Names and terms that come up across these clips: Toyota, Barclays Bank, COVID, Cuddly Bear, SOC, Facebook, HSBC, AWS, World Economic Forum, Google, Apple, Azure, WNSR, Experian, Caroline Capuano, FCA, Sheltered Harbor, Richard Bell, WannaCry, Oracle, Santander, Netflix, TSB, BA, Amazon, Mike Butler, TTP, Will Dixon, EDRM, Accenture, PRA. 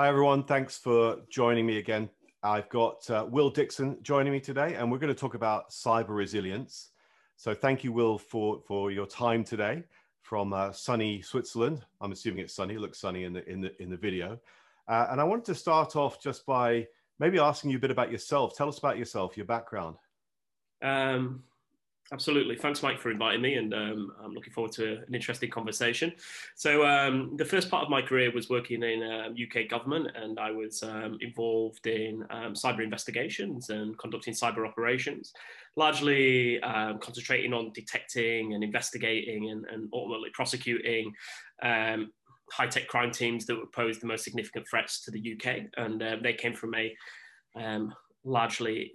Hi everyone, thanks for joining me again. I've got Will Dixon joining me today, and we're going to talk about cyber resilience. So thank you, Will, for your time today from sunny Switzerland. I'm assuming it's sunny. It looks sunny in the video. And I wanted to start off just by maybe asking you a bit about yourself. Tell us about yourself, your background. Absolutely. Thanks, Mike, for inviting me, and I'm looking forward to an interesting conversation. So the first part of my career was working in UK government, and I was involved in cyber investigations and conducting cyber operations, largely concentrating on detecting and investigating and ultimately prosecuting high-tech crime teams that would pose the most significant threats to the UK. And they came from a largely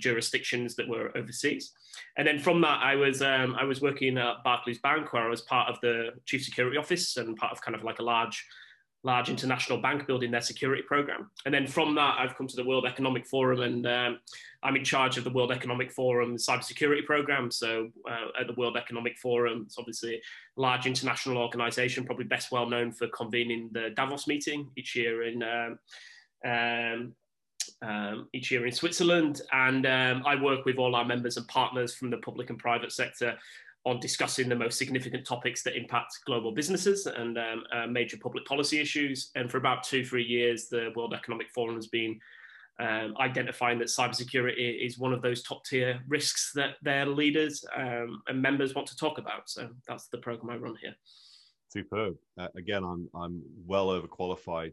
jurisdictions that were overseas. And then from that, I was working at Barclays Bank, where I was part of the chief security office and part of kind of like a large international bank building their security program. And then from that, I've come to the World Economic Forum, and I'm in charge of the World Economic Forum cybersecurity program. So at the World Economic Forum, it's obviously a large international organization, probably best well known for convening the Davos meeting each year in Switzerland, and I work with all our members and partners from the public and private sector on discussing the most significant topics that impact global businesses and major public policy issues. And for about 2-3 years, the World Economic Forum has been identifying that cybersecurity is one of those top tier risks that their leaders and members want to talk about. So that's the program I run here. Superb. Again, I'm well overqualified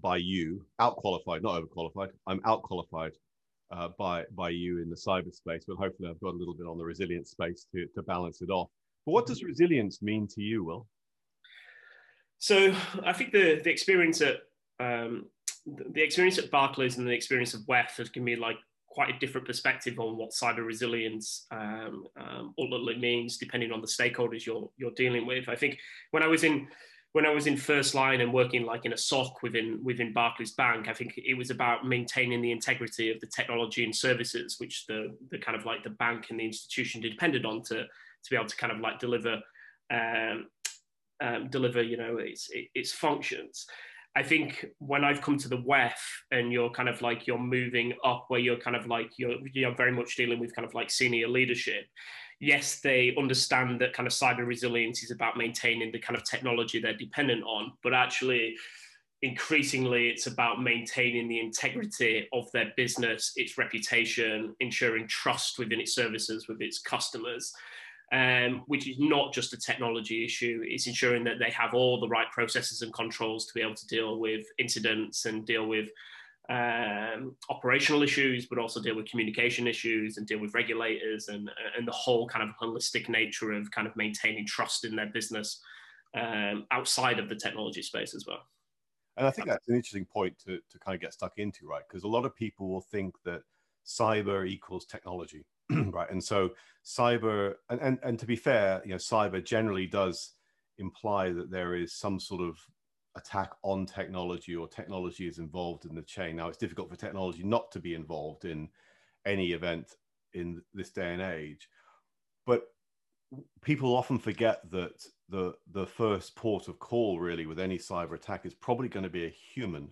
by you, outqualified, not overqualified. I'm outqualified by you in the cyberspace, but hopefully I've got a little bit on the resilience space to balance it off. But what does resilience mean to you, Will? So I think the experience at Barclays and the experience of WEF has given me like quite a different perspective on what cyber resilience ultimately means, depending on the stakeholders you're dealing with. I think when I was in first line and working like in a SOC within Barclays Bank, I think it was about maintaining the integrity of the technology and services, which the kind of like the bank and the institution depended on to be able to kind of like deliver you know its functions. I think when I've come to the WEF and you're kind of like you're moving up where you're kind of like you're very much dealing with kind of like senior leadership. Yes, they understand that kind of cyber resilience is about maintaining the kind of technology they're dependent on, but actually increasingly it's about maintaining the integrity of their business, its reputation, ensuring trust within its services, with its customers, which is not just a technology issue. It's ensuring that they have all the right processes and controls to be able to deal with incidents and deal with operational issues, but also deal with communication issues and deal with regulators and the whole kind of holistic nature of kind of maintaining trust in their business outside of the technology space as well. And I think that's an interesting point to kind of get stuck into, right? Because a lot of people will think that cyber equals technology, right? And so cyber, and to be fair, you know, cyber generally does imply that there is some sort of attack on technology, or technology is involved in the chain. Now, it's difficult for technology not to be involved in any event in this day and age, but people often forget that the first port of call really with any cyber attack is probably going to be a human,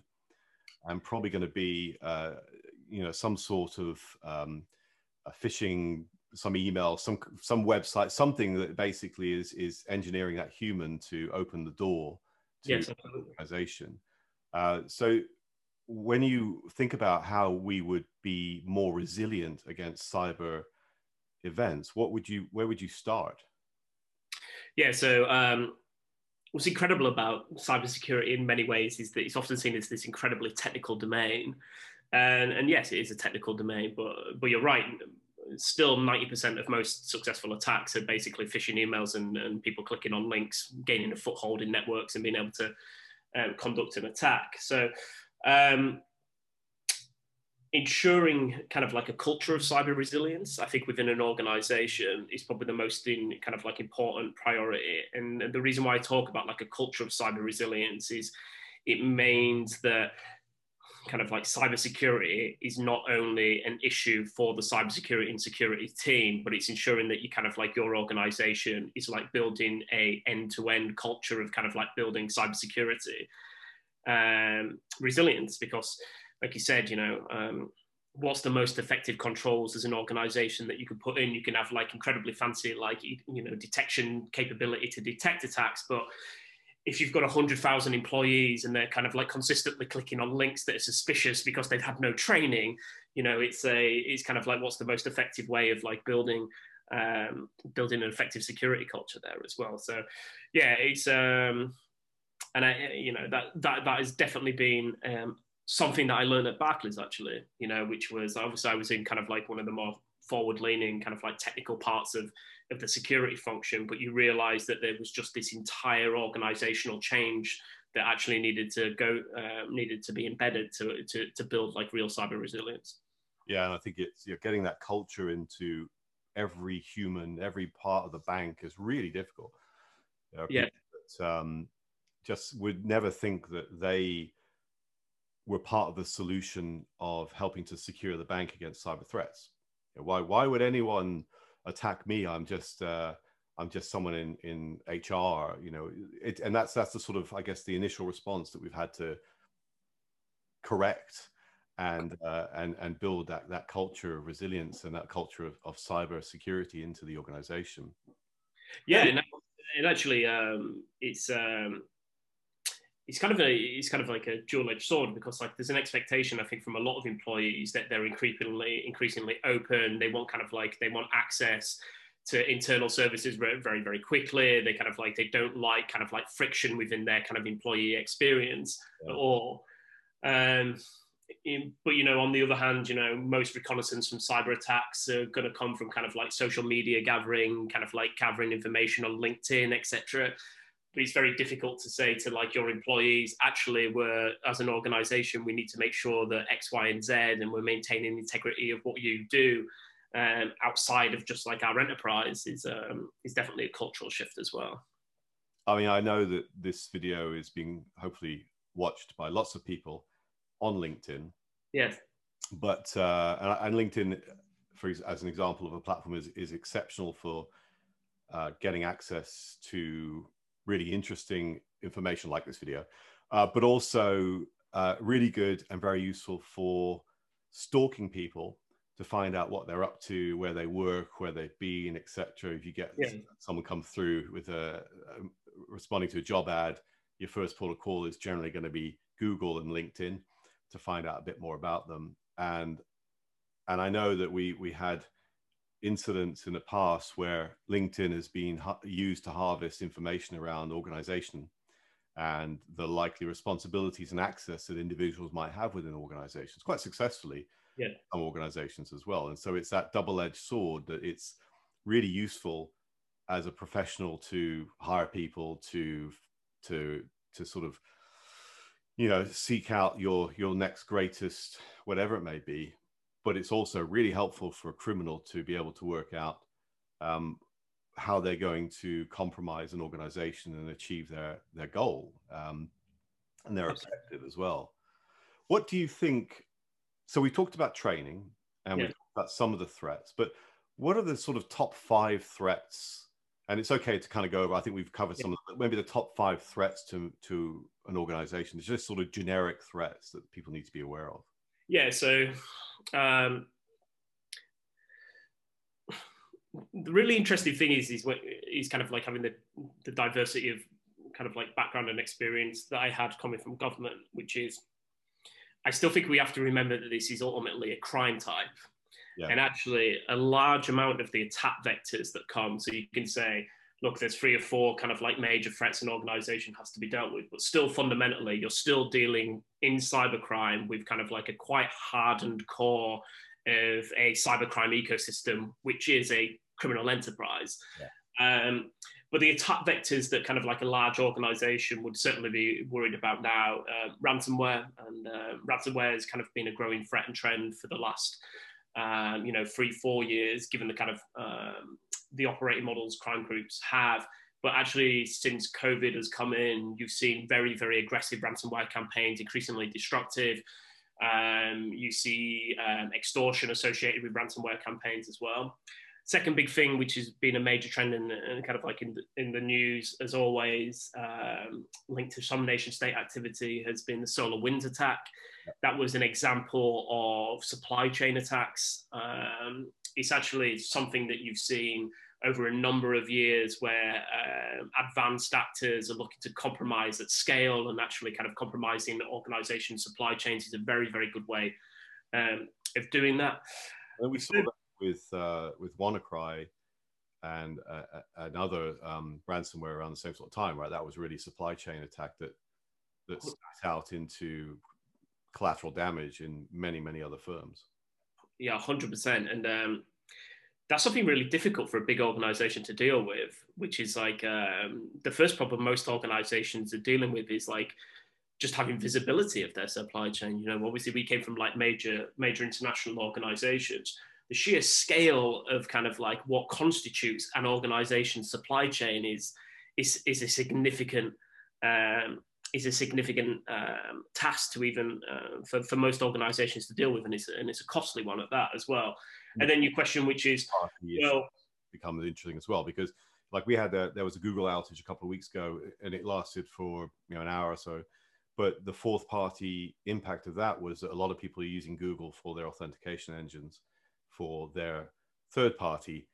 and probably going to be you know, some sort of a phishing, some email, some website, something that basically is engineering that human to open the door. Yes, organization. So when you think about how we would be more resilient against cyber events, where would you start? Yeah, so what's incredible about cybersecurity in many ways is that it's often seen as this incredibly technical domain, and yes, it is a technical domain, but you're right. Still 90% of most successful attacks are basically phishing emails and people clicking on links, gaining a foothold in networks and being able to conduct an attack. So ensuring kind of like a culture of cyber resilience, I think within an organization is probably the most kind of like important priority. And the reason why I talk about like a culture of cyber resilience is it means that kind of like cybersecurity is not only an issue for the cybersecurity and security team, but it's ensuring that you kind of like your organization is like building a end-to-end culture of kind of like building cybersecurity. resilience, because like you said, you know, what's the most effective controls as an organization that you can put in? You can have like incredibly fancy, like, you know, detection capability to detect attacks, but if you've got 100,000 employees and they're kind of like consistently clicking on links that are suspicious because they've had no training, you know, it's kind of like, what's the most effective way of like building building an effective security culture there as well. So yeah, it's and I, you know, that has definitely been something that I learned at Barclays actually, you know, which was obviously I was in kind of like one of the more forward-leaning kind of like technical parts of the security function, but you realize that there was just this entire organizational change that actually needed to go, needed to be embedded to build like real cyber resilience. Yeah, and I think it's, you're getting that culture into every human, every part of the bank is really difficult. There are people that just would never think that they were part of the solution of helping to secure the bank against cyber threats. Why would anyone attack me? I'm just someone in HR, you know. And that's the sort of, I guess, the initial response that we've had to correct and build that culture of resilience and that culture of cyber security into the organization. Yeah, and actually, it's kind of like a dual-edged sword, because like there's an expectation, I think, from a lot of employees that they're increasingly open. They want kind of like, they want access to internal services very, very quickly. They kind of like, they don't like kind of like friction within their kind of employee experience at all. But, you know, on the other hand, you know, most reconnaissance from cyber attacks are going to come from kind of like social media gathering, kind of like gathering information on LinkedIn, etc. But it's very difficult to say to like your employees, actually, we're, as an organization, we need to make sure that X, Y, and Z, and we're maintaining the integrity of what you do outside of just like our enterprise is definitely a cultural shift as well. I mean, I know that this video is being hopefully watched by lots of people on LinkedIn. Yes. But, and LinkedIn, as an example of a platform, is exceptional for getting access to really interesting information like this video, but also really good and very useful for stalking people to find out what they're up to, where they work, where they've been, etc. If you get someone come through with responding to a job ad, your first port of call is generally going to be Google and LinkedIn to find out a bit more about them. And I know that we had incidents in the past where LinkedIn has been used to harvest information around organization and the likely responsibilities and access that individuals might have within organizations, quite successfully, some organizations as well. And so it's that double-edged sword that it's really useful as a professional to hire people to sort of, you know, seek out your next greatest, whatever it may be. But it's also really helpful for a criminal to be able to work out how they're going to compromise an organization and achieve their goal and their objective as well. What do you think? So we talked about training and we talked about some of the threats, but what are the sort of top 5 threats? And it's okay to kind of go over, I think we've covered some of the, maybe the top 5 threats to an organization. It's just sort of generic threats that people need to be aware of. Yeah, so the really interesting thing is kind of like having the diversity of kind of like background and experience that I had coming from government, which is, I still think we have to remember that this is ultimately a crime type. Yeah. And actually a large amount of the attack vectors that come, so you can say, look, there's 3 or 4 kind of like major threats an organization has to be dealt with, but still fundamentally, you're still dealing in cybercrime with kind of like a quite hardened core of a cybercrime ecosystem, which is a criminal enterprise. Yeah. But the attack vectors that kind of like a large organization would certainly be worried about now, ransomware, and ransomware has kind of been a growing threat and trend for the last, you know, 3-4 years, given the kind of, the operating models crime groups have. But actually since COVID has come in, you've seen very, very aggressive ransomware campaigns, increasingly destructive. You see extortion associated with ransomware campaigns as well. Second big thing, which has been a major trend and kind of like in the news as always, linked to some nation state activity, has been the SolarWinds attack. That was an example of supply chain attacks. It's actually something that you've seen over a number of years where advanced actors are looking to compromise at scale, and actually kind of compromising the organization supply chains is a very, very good way of doing that. And we saw that with WannaCry and another ransomware around the same sort of time, right? That was really supply chain attack that spat out into collateral damage in many, many other firms. Yeah, 100%. And that's something really difficult for a big organization to deal with, which is like the first problem most organizations are dealing with is like just having visibility of their supply chain. You know, obviously we came from like major international organizations. The sheer scale of kind of like what constitutes an organization's supply chain is a significant task to even for most organizations to deal with, and it's a costly one at that as well. And then your question, which is, well, becomes interesting as well, because like we had there was a Google outage a couple of weeks ago, and it lasted for an hour or so, but the fourth party impact of that was that a lot of people are using Google for their authentication engines, for their third-party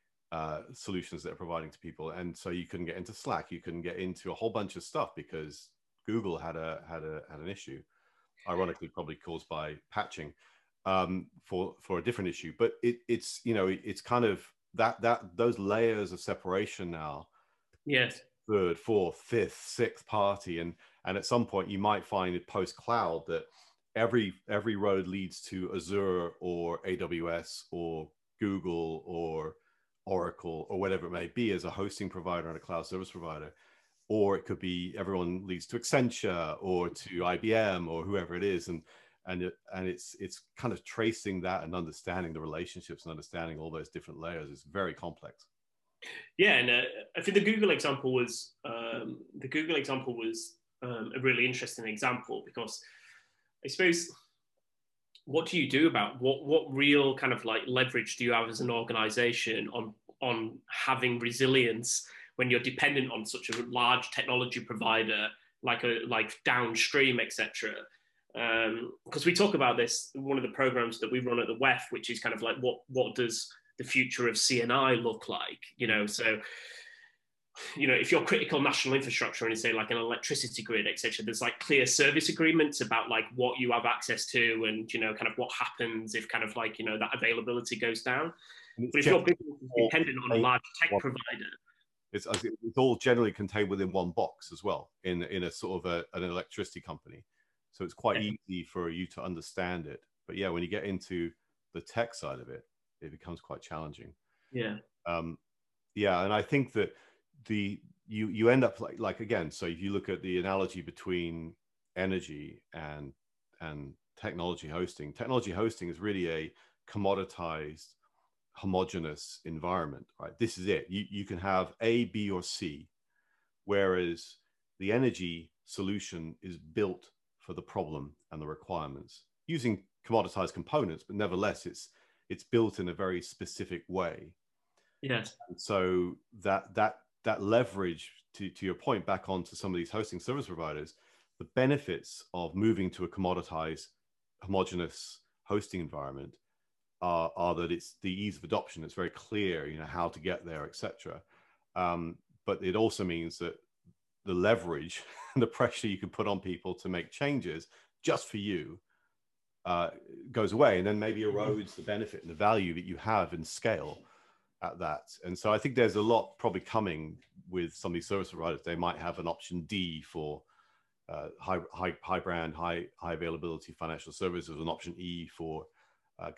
solutions they're providing to people, and so you couldn't get into Slack, you couldn't get into a whole bunch of stuff because Google had an issue, ironically probably caused by patching for a different issue. But it's it's kind of that those layers of separation now. Yes. Third, fourth, fifth, sixth party, and at some point you might find it post-cloud that every road leads to Azure or AWS or Google or Oracle or whatever it may be as a hosting provider and a cloud service provider. Or it could be everyone leads to Accenture or to IBM or whoever it is. And it's kind of tracing that and understanding the relationships and understanding all those different layers is very complex. Yeah, and I think the Google example was a really interesting example, because I suppose, what do you do about what real kind of like leverage do you have as an organization on having resilience when you're dependent on such a large technology provider like downstream, etc.? Because we talk about this, one of the programs that we run at the WEF, which is kind of like what does the future of CNI look like? So. If you're critical national infrastructure and say like an electricity grid, etc., there's like clear service agreements about like what you have access to and, kind of what happens if kind of like, that availability goes down. But if your business is dependent on a large tech provider. It's all generally contained within one box as well in a sort of an electricity company. So it's quite easy for you to understand it. But yeah, when you get into the tech side of it, it becomes quite challenging. Yeah. Yeah. And I think that, you end up like again, so if you look at the analogy between energy and technology hosting is really a commoditized, homogenous environment, right? This is it. You can have A, B, or C, whereas the energy solution is built for the problem and the requirements using commoditized components, but nevertheless it's built in a very specific way. Yes. And so that leverage, to your point, back onto some of these hosting service providers, the benefits of moving to a commoditized, homogenous hosting environment are that it's the ease of adoption. It's very clear, how to get there, etc. But it also means that the leverage and the pressure you can put on people to make changes just for you goes away, and then maybe erodes the benefit and the value that you have in scale at that. And so I think there's a lot probably coming with some of these service providers. They might have an option D for high brand, high availability financial services, an option E for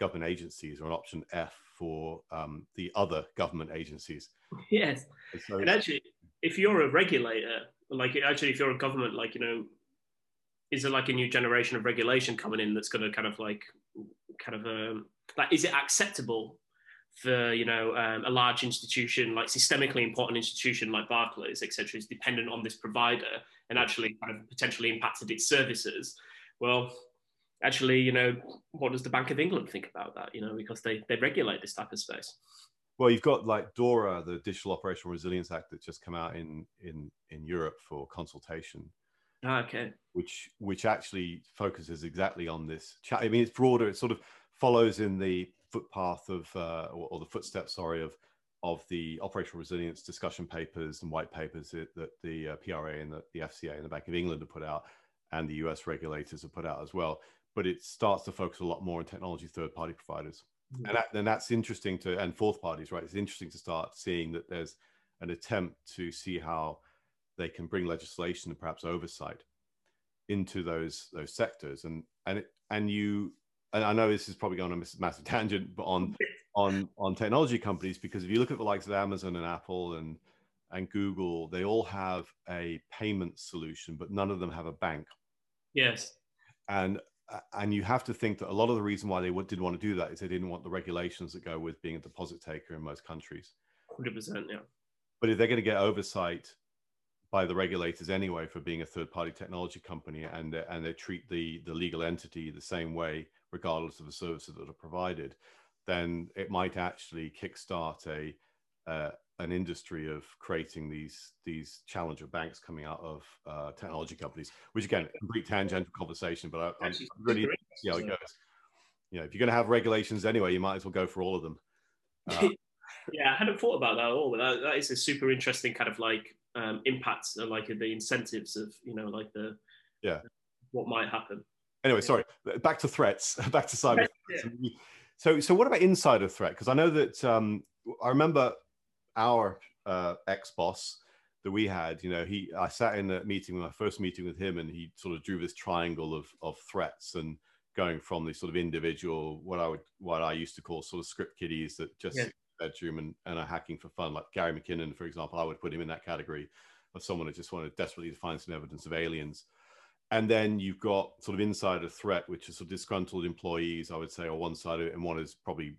government agencies, or an option F for the other government agencies. Yes. And actually, if you're a regulator, if you're a government, is there like a new generation of regulation coming in that's going to is it acceptable for a large institution, like systemically important institution like Barclays, etc., is dependent on this provider and actually kind of potentially impacted its services? Well, actually, what does the Bank of England think about that? Because they regulate this type of space. Well, you've got like DORA, the Digital Operational Resilience Act, that just come out in Europe for consultation. Oh, okay. Which actually focuses exactly on this. I mean, it's broader. It sort of follows in the footpath of, or the footsteps, sorry, of the operational resilience discussion papers and white papers that the PRA and the FCA and the Bank of England have put out, and the US regulators have put out as well. But it starts to focus a lot more on technology third-party providers. And that's interesting to, and fourth parties, right? It's interesting to start seeing that there's an attempt to see how they can bring legislation and perhaps oversight into those sectors. And I know this is probably going on a massive tangent, but on technology companies, because if you look at the likes of Amazon and Apple and Google, they all have a payment solution, but none of them have a bank. Yes. And you have to think that a lot of the reason why they didn't want to do that is they didn't want the regulations that go with being a deposit taker in most countries. 100%, yeah. But if they're going to get oversight by the regulators anyway for being a third-party technology company, and they treat the legal entity the same way, regardless of the services that are provided, then it might actually kickstart an industry of creating these challenger banks coming out of technology companies, which again, complete tangential conversation, but I'm really interested to see how it goes. You know, if you're going to have regulations anyway, you might as well go for all of them. Yeah, I hadn't thought about that at all, but that is a super interesting kind of like impacts, like the incentives of, you know, like the, yeah, what might happen. Anyway, sorry, back to threats, back to cyber. Yeah. So what about insider threat? Because I know that I remember our ex-boss that we had, you know, I sat in a meeting, my first meeting with him, and he sort of drew this triangle of threats, and going from the sort of individual, what I used to call sort of script kiddies that just sit in the bedroom and are hacking for fun, like Gary McKinnon, for example. I would put him in that category of someone who just wanted desperately to find some evidence of aliens. And then you've got sort of insider threat, which is sort of disgruntled employees, I would say, on one side of it, and one is probably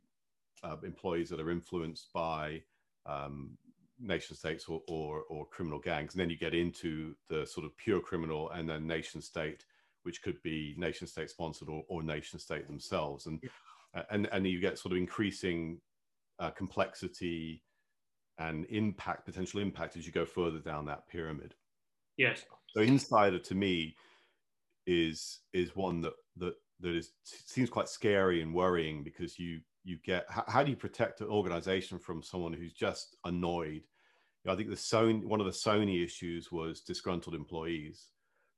employees that are influenced by nation states or criminal gangs. And then you get into the sort of pure criminal, and then nation state, which could be nation state sponsored or nation state themselves. And you get sort of increasing complexity and impact, potential impact, as you go further down that pyramid. Yes. So insider to me is one that seems quite scary and worrying, because you get, how do you protect an organization from someone who's just annoyed? You know, I think one of the Sony issues was disgruntled employees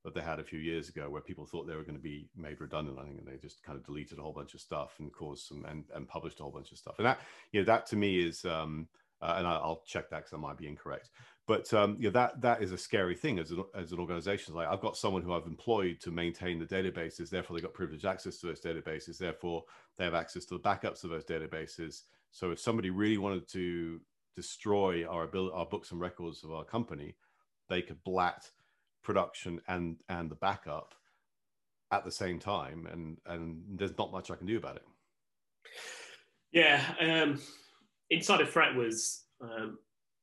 that they had a few years ago, where people thought they were going to be made redundant, I think, and they just kind of deleted a whole bunch of stuff and caused some, and published a whole bunch of stuff. And that, you know, that to me is, and I'll check that because I might be incorrect, but you know, that is a scary thing as an organization. Like, I've got someone who I've employed to maintain the databases, therefore they've got privileged access to those databases, therefore they have access to the backups of those databases. So if somebody really wanted to destroy our books and records of our company, they could blat production and the backup at the same time, and there's not much I can do about it. Yeah, insider threat was...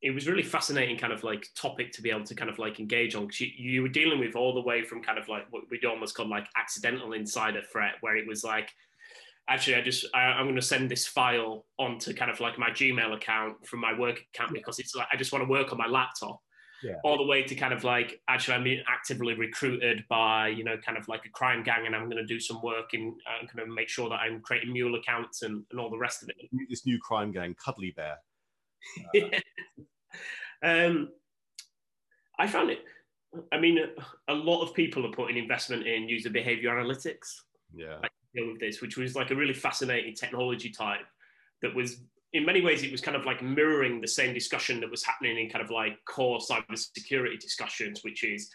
it was really fascinating kind of like topic to be able to kind of like engage on, because you were dealing with all the way from kind of like what we'd almost call like accidental insider threat, where it was like, actually, I'm going to send this file onto kind of like my Gmail account from my work account, because it's like, I just want to work on my laptop. Yeah. All the way to kind of like, actually, I'm being actively recruited by, you know, kind of like a crime gang, and I'm going to do some work, and I'm going to make sure that I'm creating mule accounts and all the rest of it. This new crime gang, Cuddly Bear. Yeah. I found it, I mean, a lot of people are putting investment in user behavior analytics, yeah, like, deal with this, which was like a really fascinating technology type that was, in many ways, it was kind of like mirroring the same discussion that was happening in kind of like core cybersecurity discussions, which is,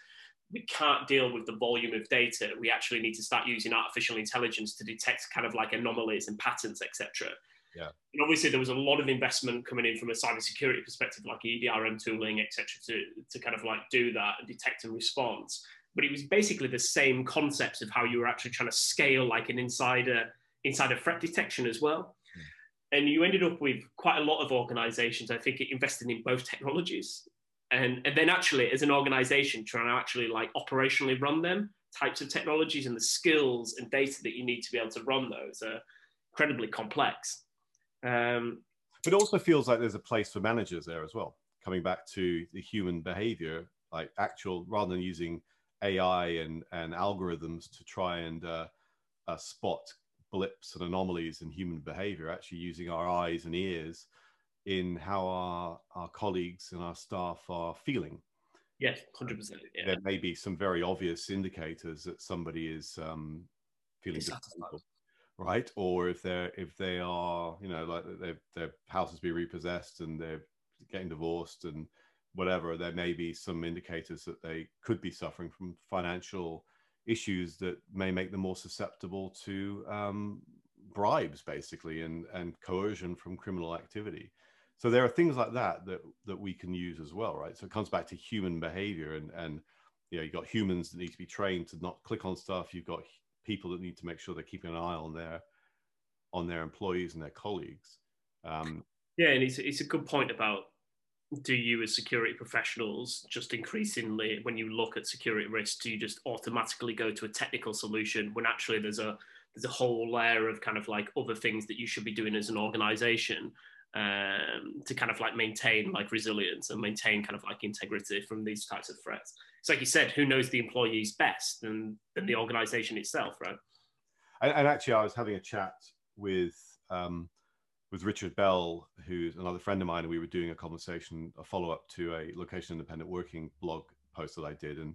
we can't deal with the volume of data, we actually need to start using artificial intelligence to detect kind of like anomalies and patterns, etc. Yeah. And obviously there was a lot of investment coming in from a cybersecurity perspective, like EDRM tooling, et cetera, to kind of like do that and detect and respond. But it was basically the same concepts of how you were actually trying to scale like an insider threat detection as well. Yeah. And you ended up with quite a lot of organizations, I think, invested in both technologies. And then actually as an organization trying to actually like operationally run them types of technologies, and the skills and data that you need to be able to run those are incredibly complex. But it also feels like there's a place for managers there as well, coming back to the human behavior, like actual, rather than using AI and algorithms to try and spot blips and anomalies in human behavior, actually using our eyes and ears in how our colleagues and our staff are feeling. Yes, 100%. Yeah. There may be some very obvious indicators that somebody is feeling dissatisfied, right? Or if they are, you know, like their house has been repossessed and they're getting divorced and whatever, there may be some indicators that they could be suffering from financial issues that may make them more susceptible to bribes, basically, and coercion from criminal activity. So there are things like that we can use as well, right? So it comes back to human behavior, and you know, you've got humans that need to be trained to not click on stuff. You've got people that need to make sure they're keeping an eye on their employees and their colleagues. Yeah, and it's a good point about, do you as security professionals just increasingly, when you look at security risks, do you just automatically go to a technical solution when actually there's a whole layer of kind of like other things that you should be doing as an organization to kind of like maintain like resilience and maintain kind of like integrity from these types of threats? It's like you said, who knows the employees best than the organization itself, right? And actually, I was having a chat with Richard Bell, who's another friend of mine, and we were doing a conversation, a follow-up to a location-independent working blog post that I did, and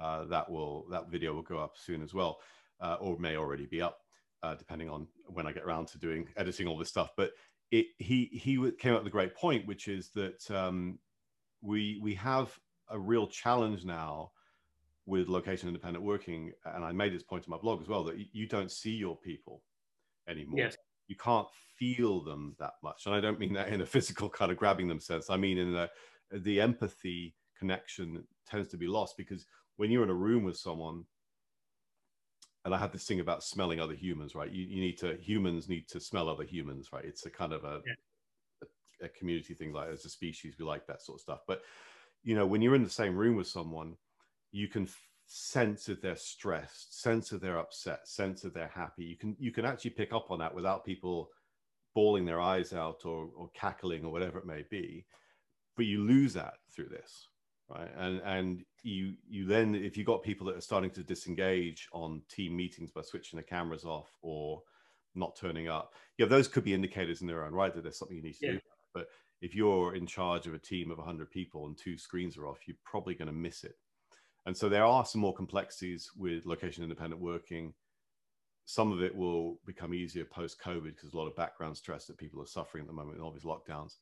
that video will go up soon as well, or may already be up, depending on when I get around to editing all this stuff. But he came up with a great point, which is that we have a real challenge now with location-independent working, and I made this point in my blog as well, that you don't see your people anymore. Yes. You can't feel them that much. And I don't mean that in a physical kind of grabbing them sense. I mean in the empathy connection tends to be lost, because when you're in a room with someone, and I have this thing about smelling other humans, right? Humans need to smell other humans, right? It's a kind of a community thing, like as a species, we like that sort of stuff. But, you know, when you're in the same room with someone, you can sense if they're stressed, sense if they're upset, sense if they're happy. You can actually pick up on that without people bawling their eyes out or cackling or whatever it may be. But you lose that through this, right? And you then, if you've got people that are starting to disengage on team meetings by switching the cameras off or not turning up, yeah, those could be indicators in their own right that there's something you need to do. But if you're in charge of a team of 100 people and 2 screens are off, you're probably going to miss it. And so there are some more complexities with location-independent working. Some of it will become easier post-COVID because there's a lot of background stress that people are suffering at the moment in all these lockdowns.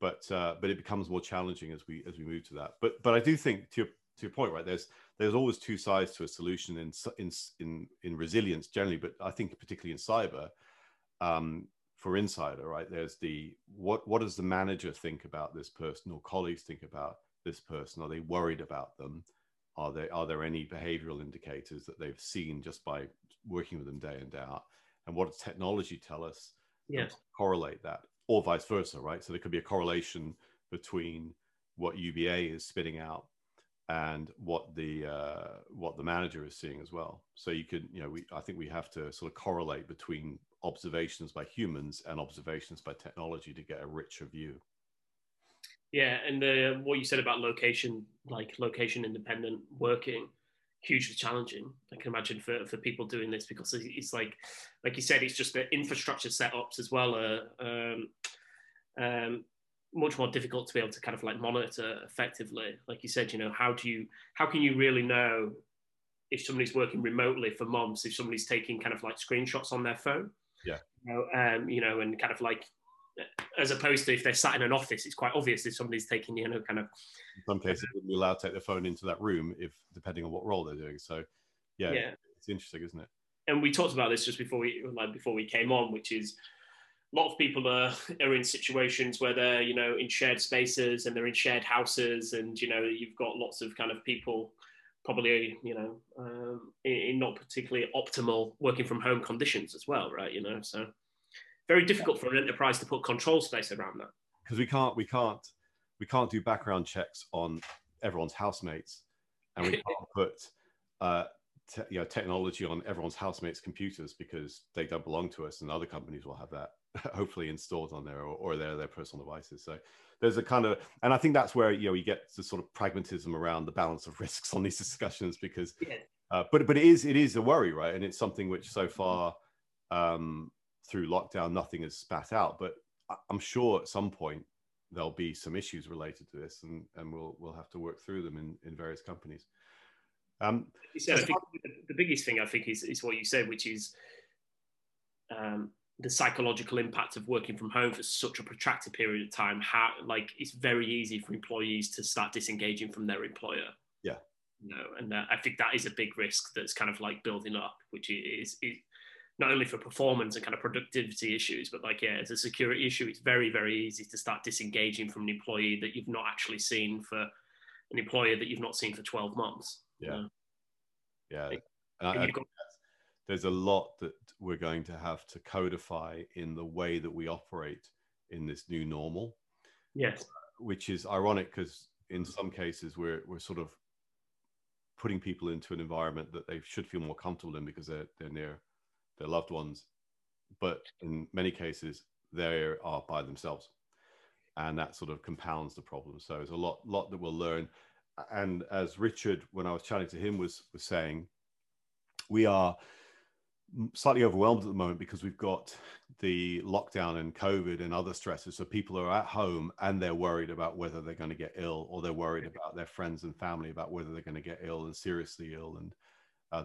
But it becomes more challenging as we move to that. But I do think, to your point, right? There's always two sides to a solution in resilience generally, but I think particularly in cyber, for insider, right? There's the what does the manager think about this person, or colleagues think about this person? Are they worried about them? Are there any behavioral indicators that they've seen just by working with them day in, day out? And what does technology tell us? Yes. Correlate that, or vice versa, right? So there could be a correlation between what UBA is spitting out and what the manager is seeing as well. So you could, you know, I think we have to sort of correlate between observations by humans and observations by technology to get a richer view. Yeah, and what you said about location-independent working, hugely challenging, I can imagine, for people doing this, because it's like you said, it's just the infrastructure setups as well are much more difficult to be able to kind of like monitor effectively. Like you said, you know, how can you really know if somebody's working remotely for months, if somebody's taking kind of like screenshots on their phone? Yeah. You know, and kind of like, as opposed to if they're sat in an office, it's quite obvious if somebody's taking, you know, kind of. In some cases, they wouldn't be allowed to take their phone into that room, if depending on what role they're doing. So, yeah, it's interesting, isn't it? And we talked about this just before we came on, which is a lot of people are in situations where they're, you know, in shared spaces and they're in shared houses, and you know, you've got lots of kind of people probably, you know, in not particularly optimal working from home conditions as well, right? You know, so. Very difficult for an enterprise to put control space around that, because we can't do background checks on everyone's housemates, and we can't put technology on everyone's housemates' computers, because they don't belong to us, and other companies will have that hopefully installed on there, or their personal devices. So there's a kind of, and I think that's where, you know, you get the sort of pragmatism around the balance of risks on these discussions, because, yeah. But it is a worry, right? And it's something which so far through lockdown, nothing is spat out, but I'm sure at some point there'll be some issues related to this, and we'll have to work through them in various companies. So I think the biggest thing, I think, is what you said, which is the psychological impact of working from home for such a protracted period of time. How, like, it's very easy for employees to start disengaging from their employer. Yeah. You know, and I think that is a big risk that's kind of like building up, which is not only for performance and kind of productivity issues, but like, yeah, as a security issue, it's very, very easy to start disengaging from an employee that you've not actually seen for an employer that you've not seen for 12 months. Yeah. You know? Yeah. There's a lot that we're going to have to codify in the way that we operate in this new normal. Yes. Which is ironic, because in some cases we're sort of putting people into an environment that they should feel more comfortable in because they're near their loved ones, but in many cases they are by themselves, and that sort of compounds the problem. So there's a lot that we'll learn. And as Richard, when I was chatting to him, was saying, we are slightly overwhelmed at the moment because we've got the lockdown and COVID and other stresses. So people are at home and they're worried about whether they're going to get ill, or they're worried about their friends and family about whether they're going to get ill and seriously ill. And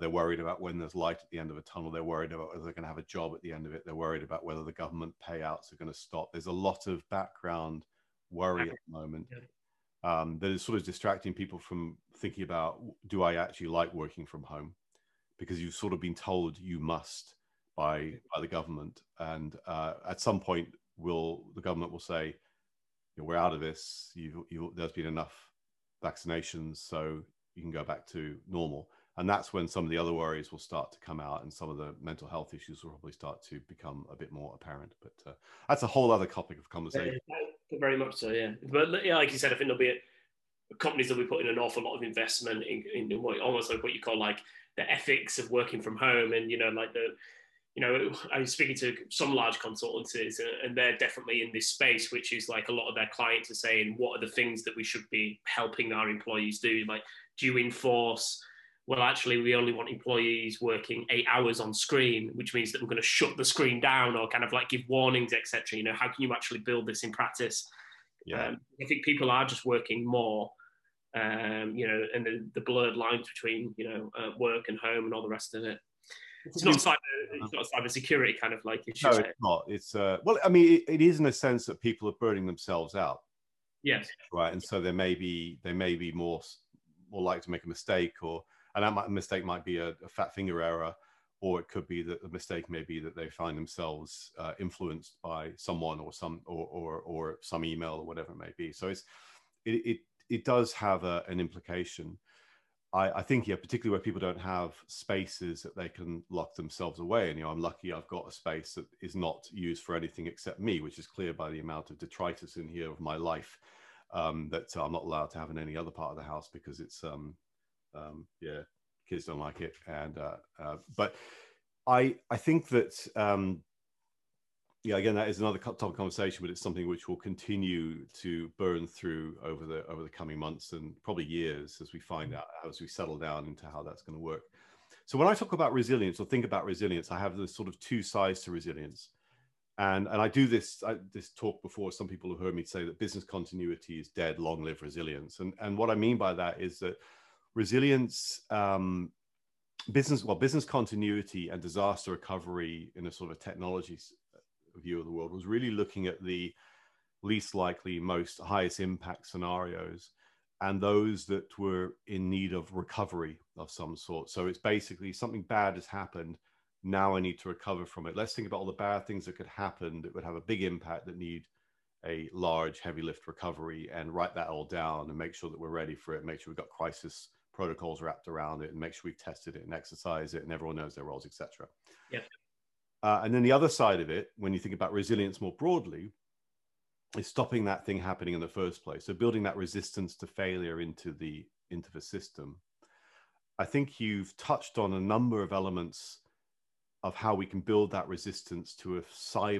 they're worried about when there's light at the end of a tunnel. They're worried about whether they're going to have a job at the end of it. They're worried about whether the government payouts are going to stop. There's a lot of background worry at the moment that is sort of distracting people from thinking about, do I actually like working from home? Because you've sort of been told you must by the government. And at some point, the government will say, we're out of this, there's been enough vaccinations, so you can go back to normal. And that's when some of the other worries will start to come out, and some of the mental health issues will probably start to become a bit more apparent. But that's a whole other topic of conversation. Very much so, yeah. But yeah, like you said, I think there'll be companies that will be putting an awful lot of investment in what, almost like what you call like the ethics of working from home. And, you know, like I was speaking to some large consultancies, and they're definitely in this space, which is like a lot of their clients are saying, what are the things that we should be helping our employees do? Like, do you enforce, well, actually, we only want employees working 8 hours on screen, which means that we're going to shut the screen down, or kind of like give warnings, etc. You know, how can you actually build this in practice? Yeah. I think people are just working more, you know, and the blurred lines between, you know, work and home and all the rest of it. It's not a cybersecurity kind of like issue. No, it's not. It's well, I mean, it is in a sense that people are burning themselves out. Yes. Right, and so they may be more likely to make a mistake, and mistake might be a fat finger error, or it could be that the mistake may be that they find themselves influenced by someone or some email or whatever it may be. So it does have an implication. I think, yeah, particularly where people don't have spaces that they can lock themselves away. And, you know, I'm lucky I've got a space that is not used for anything except me, which is clear by the amount of detritus in here of my life that I'm not allowed to have in any other part of the house, because it's, yeah, kids don't like it. And, but I think that, yeah, again, that is another topic of conversation, but it's something which will continue to burn through over the coming months and probably years as we find out, as we settle down into how that's going to work. So when I talk about resilience or think about resilience, I have this sort of two sides to resilience. And I do this talk before. Some people have heard me say that business continuity is dead, long live resilience. And what I mean by that is that resilience, business continuity and disaster recovery in a sort of technology view of the world was really looking at the least likely, most highest impact scenarios, and those that were in need of recovery of some sort. So it's basically something bad has happened. Now I need to recover from it. Let's think about all the bad things that could happen that would have a big impact that need a large heavy lift recovery, and write that all down and make sure that we're ready for it. Make sure we've got crisis protocols wrapped around it, and make sure we've tested it and exercised it, and everyone knows their roles, etc. Yeah. And then the other side of it, when you think about resilience more broadly, is stopping that thing happening in the first place. So building that resistance to failure into the system. I think you've touched on a number of elements of how we can build that resistance to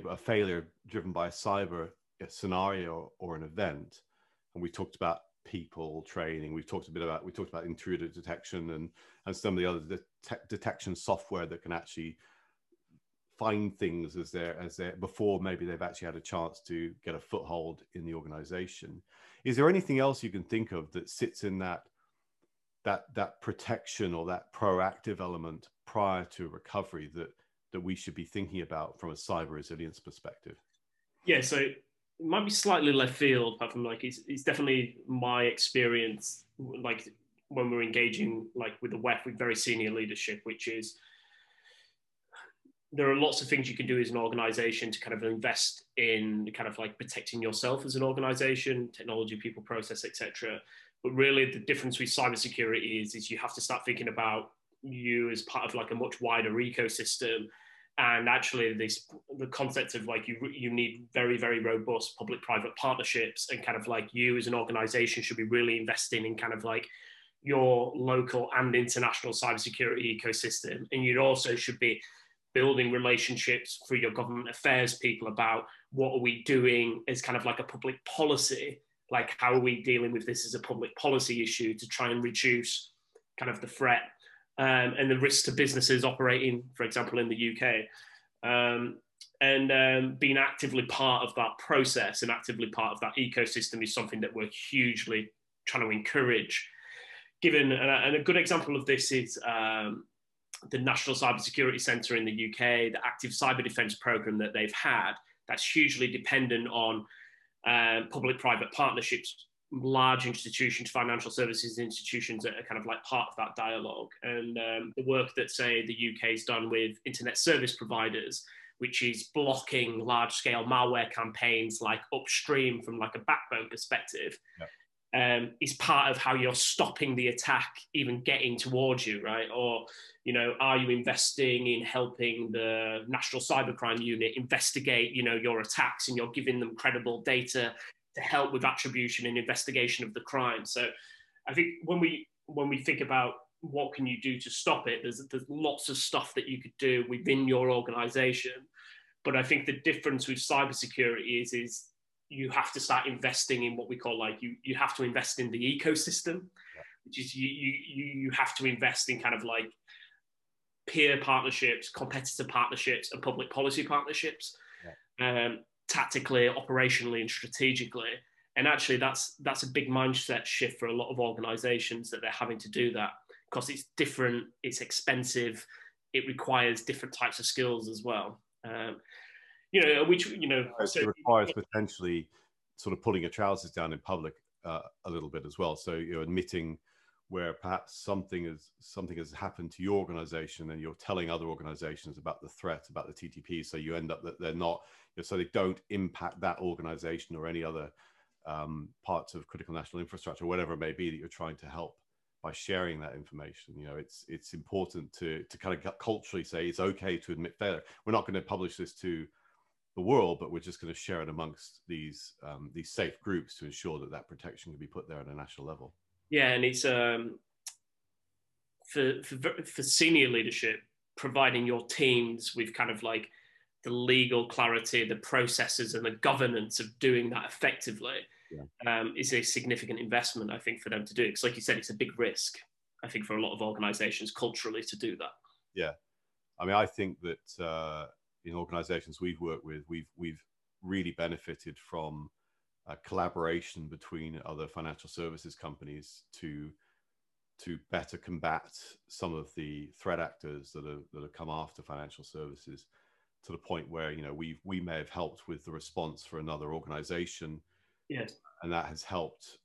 a failure driven by a scenario or an event. And we talked about people training. We've talked a bit about, we talked about intruder detection and some of the other detection software that can actually find things as they're before maybe they've actually had a chance to get a foothold in the organization. Is there anything else you can think of that sits in that protection or that proactive element prior to recovery that we should be thinking about from a cyber resilience perspective? Yeah, so it might be slightly left field, apart from like it's definitely my experience, like when we're engaging like with the WEF with very senior leadership, which is there are lots of things you can do as an organization to kind of invest in kind of like protecting yourself as an organization, technology, people, process, etc. But really the difference with cybersecurity is you have to start thinking about you as part of like a much wider ecosystem. And actually the concept of like you need very, very robust public-private partnerships, and kind of like you as an organization should be really investing in kind of like your local and international cybersecurity ecosystem. And you also should be building relationships for your government affairs people about what are we doing as kind of like a public policy, like how are we dealing with this as a public policy issue to try and reduce kind of the threat and the risk to businesses operating, for example, in the UK, and being actively part of that process and actively part of that ecosystem is something that we're hugely trying to encourage. And a good example of this is the National Cyber Security Centre in the UK, the active cyber defence programme that they've had, that's hugely dependent on public-private partnerships, large institutions, financial services institutions that are kind of like part of that dialogue. And the work that, say, the UK's done with internet service providers, which is blocking large-scale malware campaigns like upstream from like a backbone perspective. Yep. Is part of how you're stopping the attack even getting towards you, right? Or, you know, are you investing in helping the National Cyber Crime Unit investigate, you know, your attacks, and you're giving them credible data to help with attribution and investigation of the crime? So I think when we think about what can you do to stop it, there's lots of stuff that you could do within your organization. But I think the difference with cybersecurity is you have to start investing in what we call like you have to invest in the ecosystem, which is you have to invest in kind of like peer partnerships, competitor partnerships, and public policy partnerships, tactically, operationally, and strategically. And actually, that's a big mindset shift for a lot of organizations that they're having to do that, because it's different, it's expensive, it requires different types of skills as well. You know, which, you know, so it requires potentially sort of pulling your trousers down in public a little bit as well. So you're admitting where perhaps something has happened to your organization, and you're telling other organizations about the threat, about the TTP. So you end up that they're not, you know, so they don't impact that organization or any other parts of critical national infrastructure, whatever it may be that you're trying to help by sharing that information. You know, it's important to kind of culturally say it's okay to admit failure. We're not going to publish this to the world, but we're just going to share it amongst these safe groups to ensure that that protection can be put there at a national level. Yeah, and it's for senior leadership, providing your teams with kind of like the legal clarity, the processes, and the governance of doing that effectively is a significant investment, I think, for them to do. Because, like you said, it's a big risk, I think, for a lot of organisations culturally to do that. Yeah, I mean, I think that. In organizations we've worked with, we've really benefited from a collaboration between other financial services companies to better combat some of the threat actors that have come after financial services, to the point where, you know, we may have helped with the response for another organization. Yes. And that has helped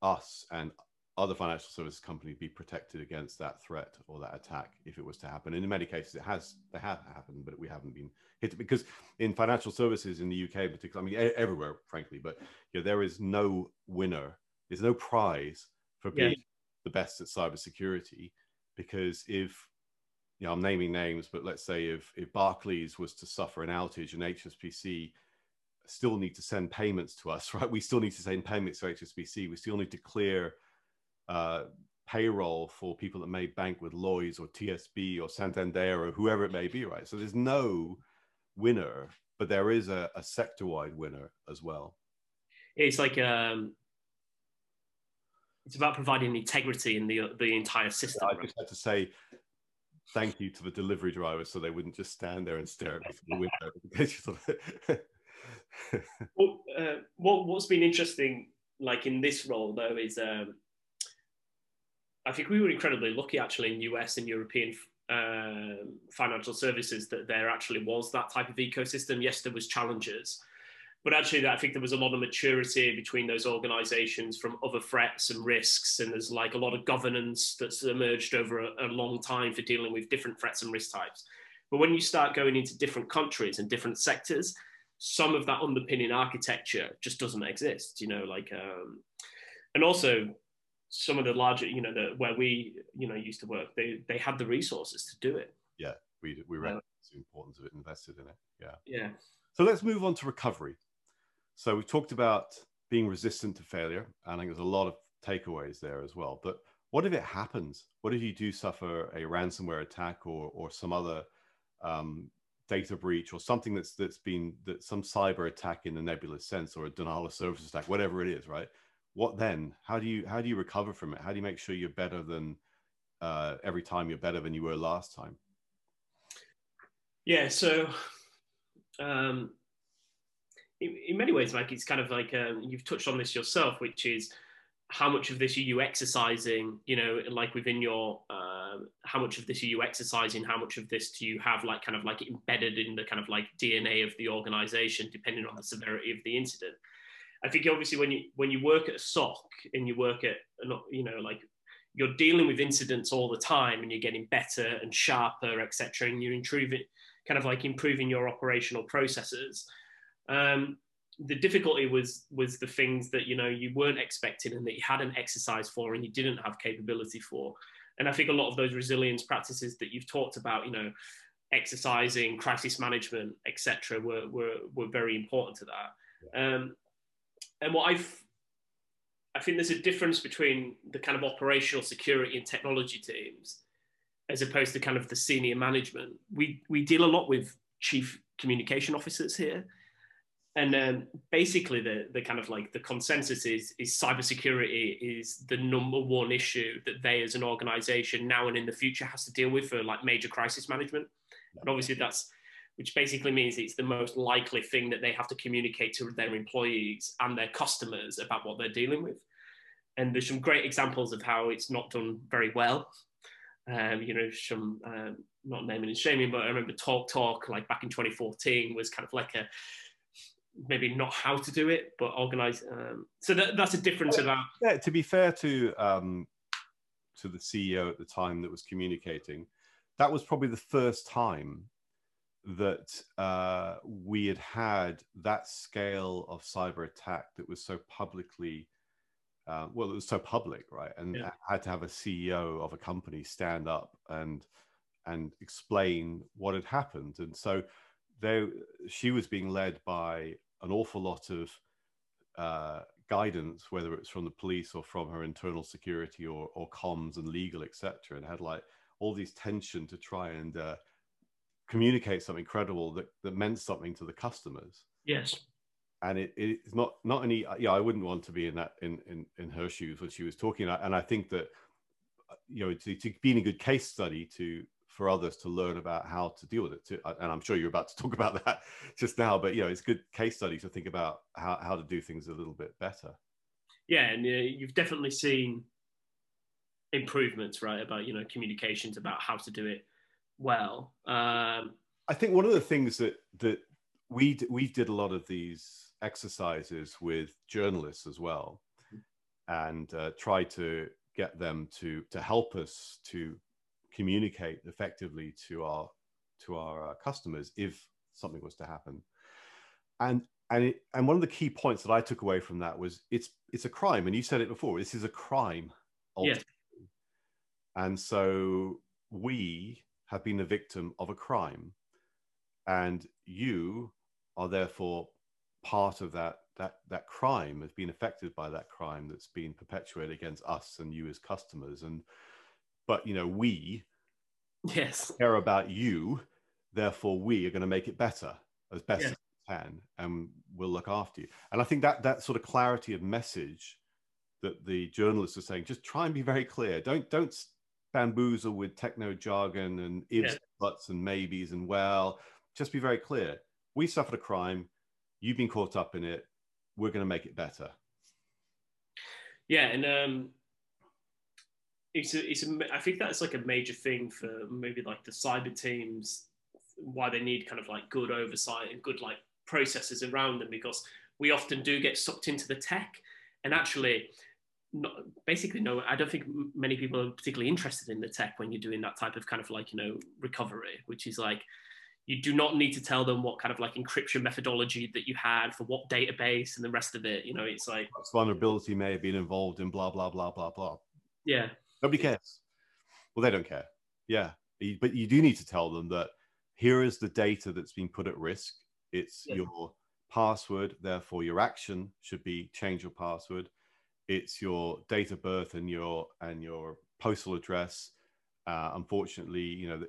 us and other financial services companies be protected against that threat or that attack if it was to happen. And in many cases, they have happened, but we haven't been hit, because in financial services in the UK, particularly, I mean, everywhere, frankly, but you know, there is no winner. There's no prize for being the best at cybersecurity, because if, you know, I'm naming names, but let's say if Barclays was to suffer an outage and HSBC still need to send payments to us, right? We still need to send payments to HSBC. We still need to clear payroll for people that may bank with Lloyds or TSB or Santander or whoever it may be, right? So there's no winner, but there is a sector-wide winner as well. It's like, it's about providing integrity in the entire system. Yeah, I just had to say thank you to the delivery drivers so they wouldn't just stand there and stare at me through the window. Well, what's been interesting, like in this role though, is I think we were incredibly lucky actually in US and European financial services that there actually was that type of ecosystem. Yes, there was challenges, but actually I think there was a lot of maturity between those organizations from other threats and risks, and there's like a lot of governance that's emerged over a long time for dealing with different threats and risk types. But when you start going into different countries and different sectors, some of that underpinning architecture just doesn't exist, you know, like, and also some of the larger, you know, where we, you know, used to work, they had the resources to do it. Yeah, we recognize the importance of it, invested in it, yeah. Yeah. So let's move on to recovery. So we've talked about being resistant to failure, and I think there's a lot of takeaways there as well, but what if it happens? What if you do suffer a ransomware attack or some other, data breach or something that's some cyber attack in the nebulous sense, or a denial of service attack, whatever it is, right? What then? How do you recover from it? How do you make sure you're better than every time you're better than you were last time? Yeah, so in many ways, Mike, it's kind of like you've touched on this yourself, which is how much of this are you exercising, you know, like within your, how much of this are you exercising? How much of this do you have like kind of like embedded in the kind of like DNA of the organization, depending on the severity of the incident? I think obviously when you work at a SOC and you work at, you know, like you're dealing with incidents all the time and you're getting better and sharper, et cetera, and you're improving, kind of like improving your operational processes. The difficulty was the things that, you know, you weren't expecting and that you hadn't exercised for and you didn't have capability for. And I think a lot of those resilience practices that you've talked about, you know, exercising, crisis management, et cetera, were very important to that. And what I think there's a difference between the kind of operational security and technology teams as opposed to kind of the senior management. We deal a lot with chief communication officers here. And basically the kind of like the consensus is cybersecurity is the #1 issue that they as an organization now and in the future has to deal with for like major crisis management. And obviously which basically means it's the most likely thing that they have to communicate to their employees and their customers about what they're dealing with. And there's some great examples of how it's not done very well. You know, some, not naming and shaming, but I remember Talk Talk like back in 2014 was kind of like a, maybe not how to do it, but organize. So that's a difference about. Yeah, to be fair to the CEO at the time that was communicating, that was probably the first time that we had that scale of cyber attack that was so publicly, well, it was so public, right? And yeah. I had to have a CEO of a company stand up and explain what had happened. And so she was being led by an awful lot of guidance, whether it's from the police or from her internal security or comms and legal, etc., and had like all these tension to try and communicate something credible that meant something to the customers. Yes, and it's not any. Yeah, I wouldn't want to be in that in her shoes when she was talking. And I think that, you know, to being a good case study for others to learn about how to deal with it too. And I'm sure you're about to talk about that just now, but you know, it's a good case study to think about how to do things a little bit better. Yeah, and you've definitely seen improvements, right? About, you know, communications about how to do it well. I think one of the things that we did a lot of these exercises with journalists as well, and try to get them to help us to communicate effectively to our customers if something was to happen. And one of the key points that I took away from that was it's a crime, and you said it before, this is a crime ultimately. Yeah. And so we have been the victim of a crime, and you are therefore part of that that crime has been affected by that crime that's been perpetuated against us and you as customers. And but you know, we care about you, therefore we are going to make it better as best as we can, and we'll look after you. And I think that sort of clarity of message that the journalists are saying, just try and be very clear. Don't bamboozle with techno jargon and ifs, buts, and maybes, and well, just be very clear. We suffered a crime. You've been caught up in it. We're going to make it better. Yeah, and I think that's like a major thing for maybe like the cyber teams, why they need kind of like good oversight and good like processes around them, because we often do get sucked into the tech. And actually, no, I don't think many people are particularly interested in the tech when you're doing that type of kind of like, you know, recovery, which is like, you do not need to tell them what kind of like encryption methodology that you had for what database and the rest of it. You know, it's like vulnerability may have been involved in blah, blah, blah, blah, blah. Yeah. Nobody cares. Well, they don't care. Yeah. But you do need to tell them that here is the data that's been put at risk. It's your password. Therefore your action should be change your password. It's your date of birth and your postal address. Unfortunately, you know,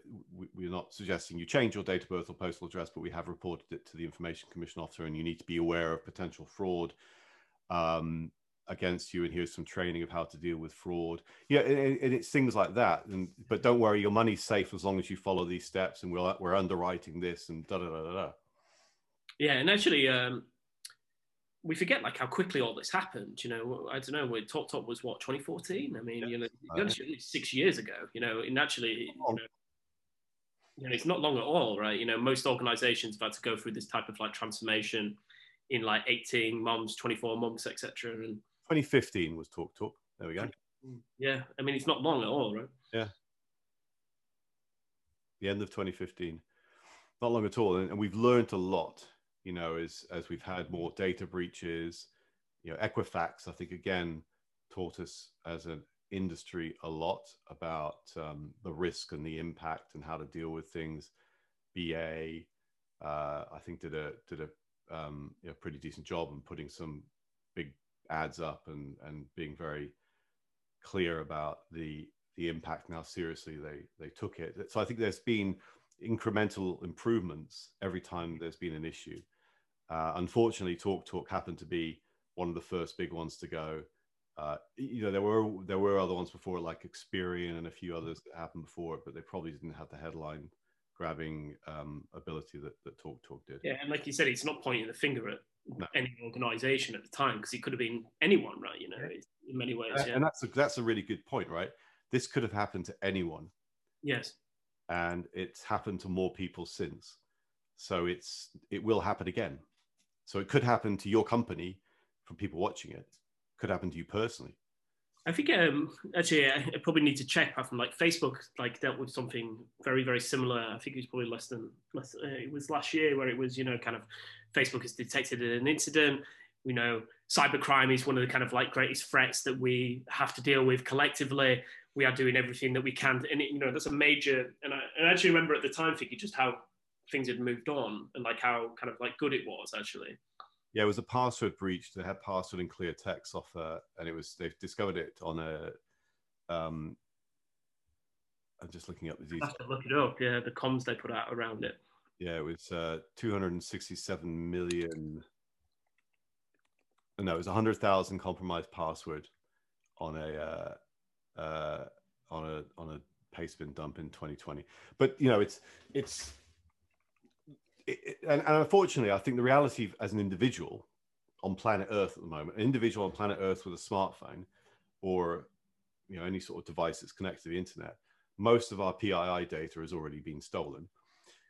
we're not suggesting you change your date of birth or postal address, but we have reported it to the Information Commission Officer, and you need to be aware of potential fraud against you. And here's some training of how to deal with fraud. Yeah, and it's things like that. And but don't worry, your money's safe as long as you follow these steps. And we're underwriting this and da da da da da. Yeah, and actually, we forget like how quickly all this happened. You know, I don't know. When Talk Talk was what 2014. I mean, you know, actually 6 years ago. You know, and actually, you know, it's not long at all, right? You know, most organisations have had to go through this type of like transformation in like 18 months, 24 months, etc. And 2015 was Talk Talk. There we go. Yeah, I mean, it's not long at all, right? Yeah. The end of 2015, not long at all, and we've learned a lot. You know, as we've had more data breaches, you know, Equifax, I think, again, taught us as an industry a lot about the risk and the impact and how to deal with things. BA, I think, did a you know, pretty decent job in putting some big ads up and being very clear about the impact and how seriously they took it. So I think there's been incremental improvements every time there's been an issue. Unfortunately, Talk Talk happened to be one of the first big ones to go. You know, there were other ones before, like Experian and a few others that happened before it, but they probably didn't have the headline grabbing ability that Talk Talk did. Yeah, and like you said, it's not pointing the finger at any organization at the time, because it could have been anyone, right? You know, in many ways. And that's a really good point, right? This could have happened to anyone. Yes. And it's happened to more people since. So it will happen again. So it could happen to your company from people watching it. Could happen to you personally. I think actually I probably need to check apart from like Facebook like dealt with something very, very similar. I think it was probably it was last year where it was, you know, kind of Facebook has detected an incident. We know cybercrime is one of the kind of like greatest threats that we have to deal with collectively. We are doing everything that we can. And, you know, that's a major, and I actually remember at the time thinking just how things had moved on and like how kind of like good it was actually. Yeah, it was a password breach. They had password and clear text offer, and it was, they've discovered it on a, I'm just looking up the details. I have to look it up, yeah, the comms they put out around it. Yeah, it was 267 million, no, it was 100,000 compromised password on a paste bin dump in 2020. But you know, and unfortunately, I think the reality as an individual on planet Earth at the moment, an individual on planet Earth with a smartphone or, you know, any sort of device that's connected to the internet, most of our PII data has already been stolen,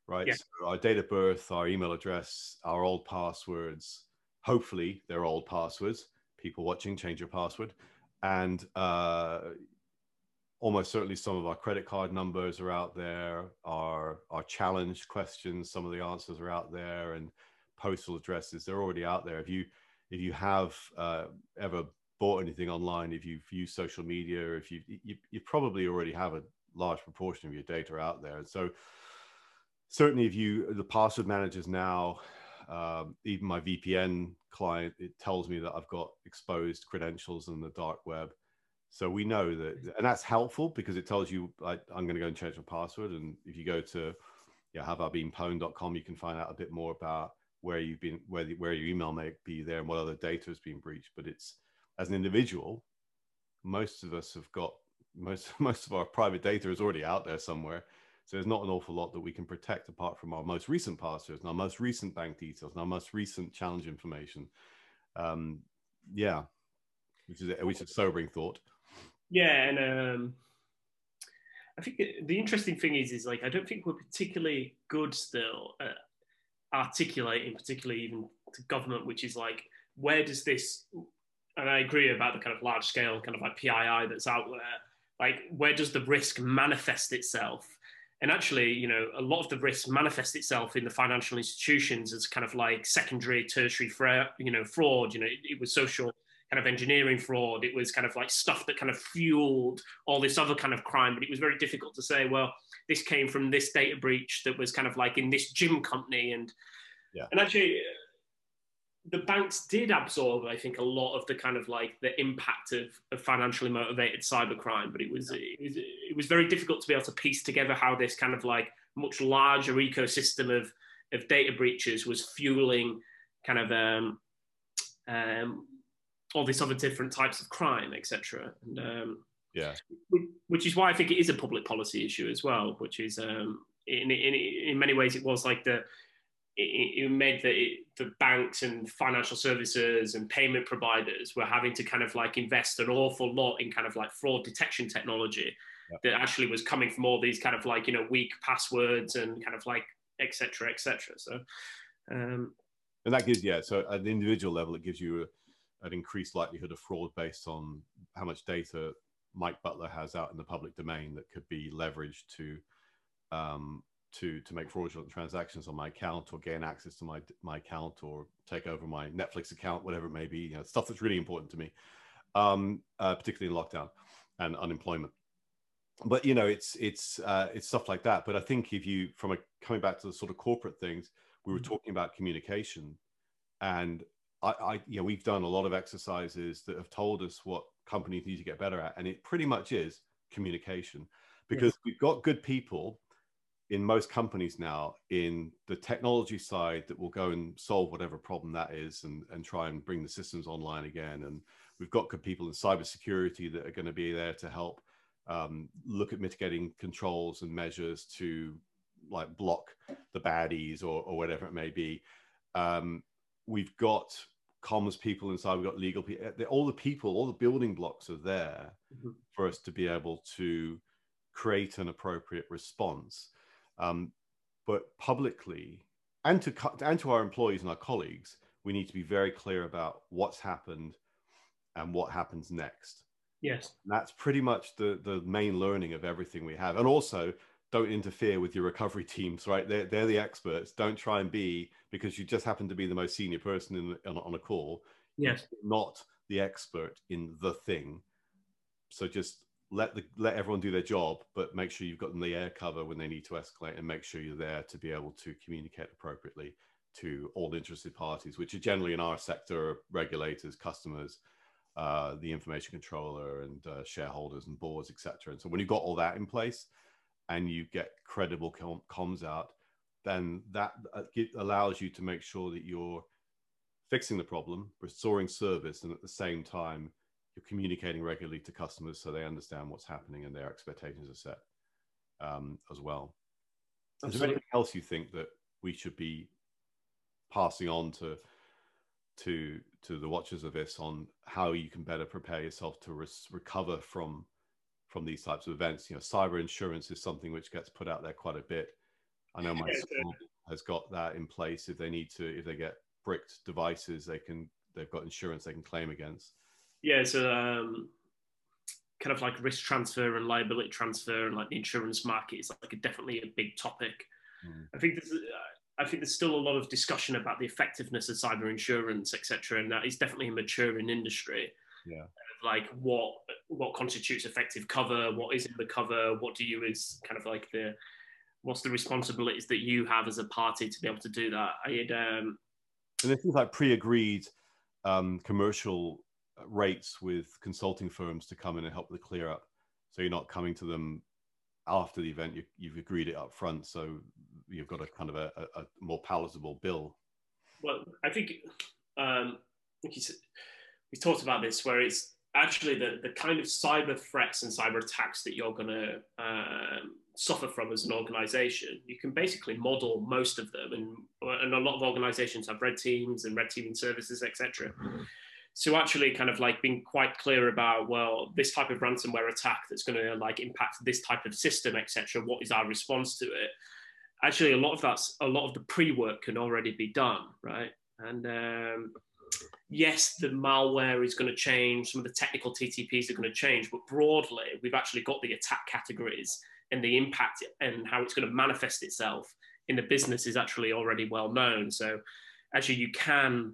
right? Yeah. So our date of birth, our email address, our old passwords, hopefully they're old passwords. People watching, change your password. And almost certainly some of our credit card numbers are out there, our challenge questions, some of the answers are out there, and postal addresses, they're already out there. If you have ever bought anything online, if you've used social media, if you probably already have a large proportion of your data out there. And so certainly the password managers now, even my VPN client, it tells me that I've got exposed credentials in the dark web. So we know that, and that's helpful because it tells you, like, I'm going to go and change my password. And if you go to haveibeenpwned.com, you can find out a bit more about where you've been, where your email may be there and what other data has been breached. But it's, as an individual, most of us have got, most of our private data is already out there somewhere. So there's not an awful lot that we can protect apart from our most recent passwords and our most recent bank details and our most recent challenge information. Which is a sobering thought. Yeah, and I think the interesting thing is like, I don't think we're particularly good still at articulating, particularly even to government, which is like, where does this, and I agree about the kind of large scale kind of like PII that's out there, like where does the risk manifest itself? And actually, you know, a lot of the risk manifests itself in the financial institutions as kind of like secondary, tertiary, fraud. You know, it was social kind of engineering fraud. It was kind of like stuff that kind of fueled all this other kind of crime. But it was very difficult to say, well, this came from this data breach that was kind of like in this gym company. And actually, the banks did absorb, I think, a lot of the kind of like the impact of financially motivated cybercrime, but it was very difficult to be able to piece together how this kind of like much larger ecosystem of data breaches was fueling kind of all these other different types of crime, etc. And which is why I think it is a public policy issue as well, which is in many ways it was like it meant that the banks and financial services and payment providers were having to kind of like invest an awful lot in kind of like fraud detection technology that actually was coming from all these kind of like, you know, weak passwords and kind of like, et cetera, et cetera. So, and that gives, so at the individual level, it gives you an increased likelihood of fraud based on how much data Mike Butler has out in the public domain that could be leveraged to make fraudulent transactions on my account or gain access to my account or take over my Netflix account, whatever it may be, you know, stuff that's really important to me, particularly in lockdown and unemployment. But, you know, it's stuff like that. But I think if you, coming back to the sort of corporate things, we were talking about communication, and I we've done a lot of exercises that have told us what companies need to get better at. And it pretty much is communication, because we've got good people in most companies now in the technology side that will go and solve whatever problem that is and try and bring the systems online again. And we've got good people in cybersecurity that are going to be there to help look at mitigating controls and measures to like block the baddies or whatever it may be. We've got comms people inside, we've got legal people, all the people, all the building blocks are there for us to be able to create an appropriate response. But publicly and to our employees and our colleagues, we need to be very clear about what's happened and what happens next. Yes. And that's pretty much the main learning of everything we have. And also don't interfere with your recovery teams, right? They're the experts. Don't try and be, because you just happen to be the most senior person on a call. Yes. Not the expert in the thing. So just let everyone do their job, but make sure you've got the air cover when they need to escalate, and make sure you're there to be able to communicate appropriately to all interested parties, which are generally in our sector, regulators, customers, the information controller and shareholders and boards, etc. And so when you've got all that in place and you get credible comms out, then that allows you to make sure that you're fixing the problem, restoring service, and at the same time, communicating regularly to customers so they understand what's happening and their expectations are set as well. Is there anything else you think that we should be passing on to the watchers of this on how you can better prepare yourself to recover from these types of events? You know, cyber insurance is something which gets put out there quite a bit. I know my school has got that in place. If they get bricked devices, they've got insurance they can claim against. Yeah, so kind of like risk transfer and liability transfer and like the insurance market is like definitely a big topic. I think there's still a lot of discussion about the effectiveness of cyber insurance, etc., and that is definitely a maturing industry. Yeah, like what constitutes effective cover, what is in the cover, what do you is kind of like the what's the responsibilities that you have as a party to be able to do that. And it seems like pre-agreed commercial rates with consulting firms to come in and help the clear up. So you're not coming to them after the event, you've agreed it up front. So you've got a kind of a more palatable bill. Well, I think we talked about this, where it's actually the kind of cyber threats and cyber attacks that you're going to suffer from as an organization. You can basically model most of them, and a lot of organizations have red teams and red teaming services, etc. So actually kind of like being quite clear about, well, this type of ransomware attack that's going to like impact this type of system, etc. What is our response to it? Actually, a lot of the pre-work can already be done, right? And yes, the malware is going to change. Some of the technical TTPs are going to change, but broadly, we've actually got the attack categories and the impact and how it's going to manifest itself in the business is actually already well known. So actually you can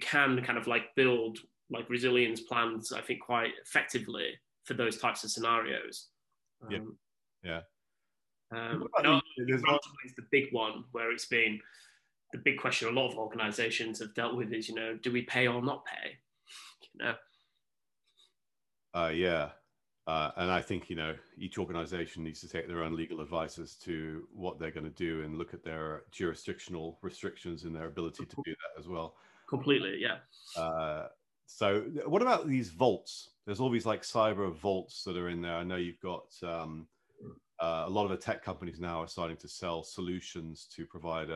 kind of like build like resilience plans, I think, quite effectively for those types of scenarios. It's the big one where it's been the big question a lot of organizations have dealt with is, you know, do we pay or not pay? You know? And I think, you know, each organization needs to take their own legal advice as to what they're going to do and look at their jurisdictional restrictions and their ability to do that as well. Completely, yeah. So what about these vaults? There's all these like cyber vaults that are in there. I know you've got a lot of the tech companies now are starting to sell solutions to provide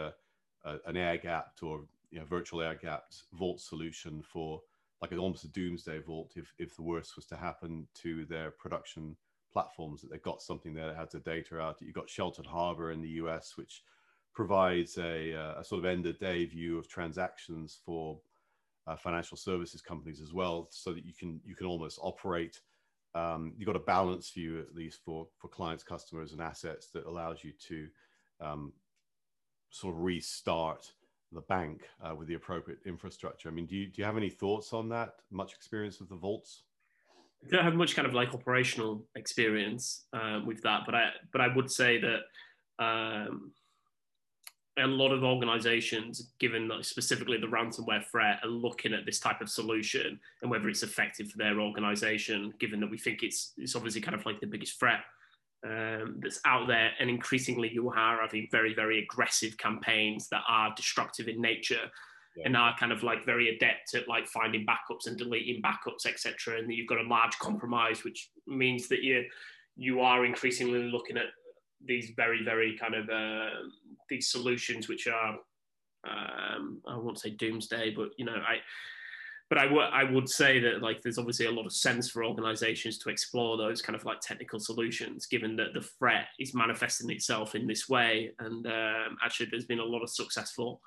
an air-gapped or, you know, virtual air-gapped vault solution for like almost a doomsday vault if the worst was to happen to their production platforms, that they've got something there that has the data out. You've got Sheltered Harbor in the US, which provides a sort of end-of-day view of transactions for financial services companies as well, so that you can almost operate. You've got a balanced view, at least for clients, customers, and assets, that allows you to sort of restart the bank with the appropriate infrastructure. I mean, do you have any thoughts on that? Much experience with the vaults? I don't have much kind of like operational experience with that, but I would say that. A lot of organizations, given that specifically the ransomware threat, are looking at this type of solution and whether it's effective for their organization, given that we think it's obviously kind of like the biggest threat that's out there. And increasingly you are having very, very aggressive campaigns that are destructive in nature, yeah, and are kind of like very adept at like finding backups and deleting backups, etc. And you've got a large compromise, which means that you are increasingly looking at these very, very kind of these solutions which are I won't say doomsday, but you know, I would say that like there's obviously a lot of sense for organizations to explore those kind of like technical solutions, given that the threat is manifesting itself in this way. And actually there's been a lot of successful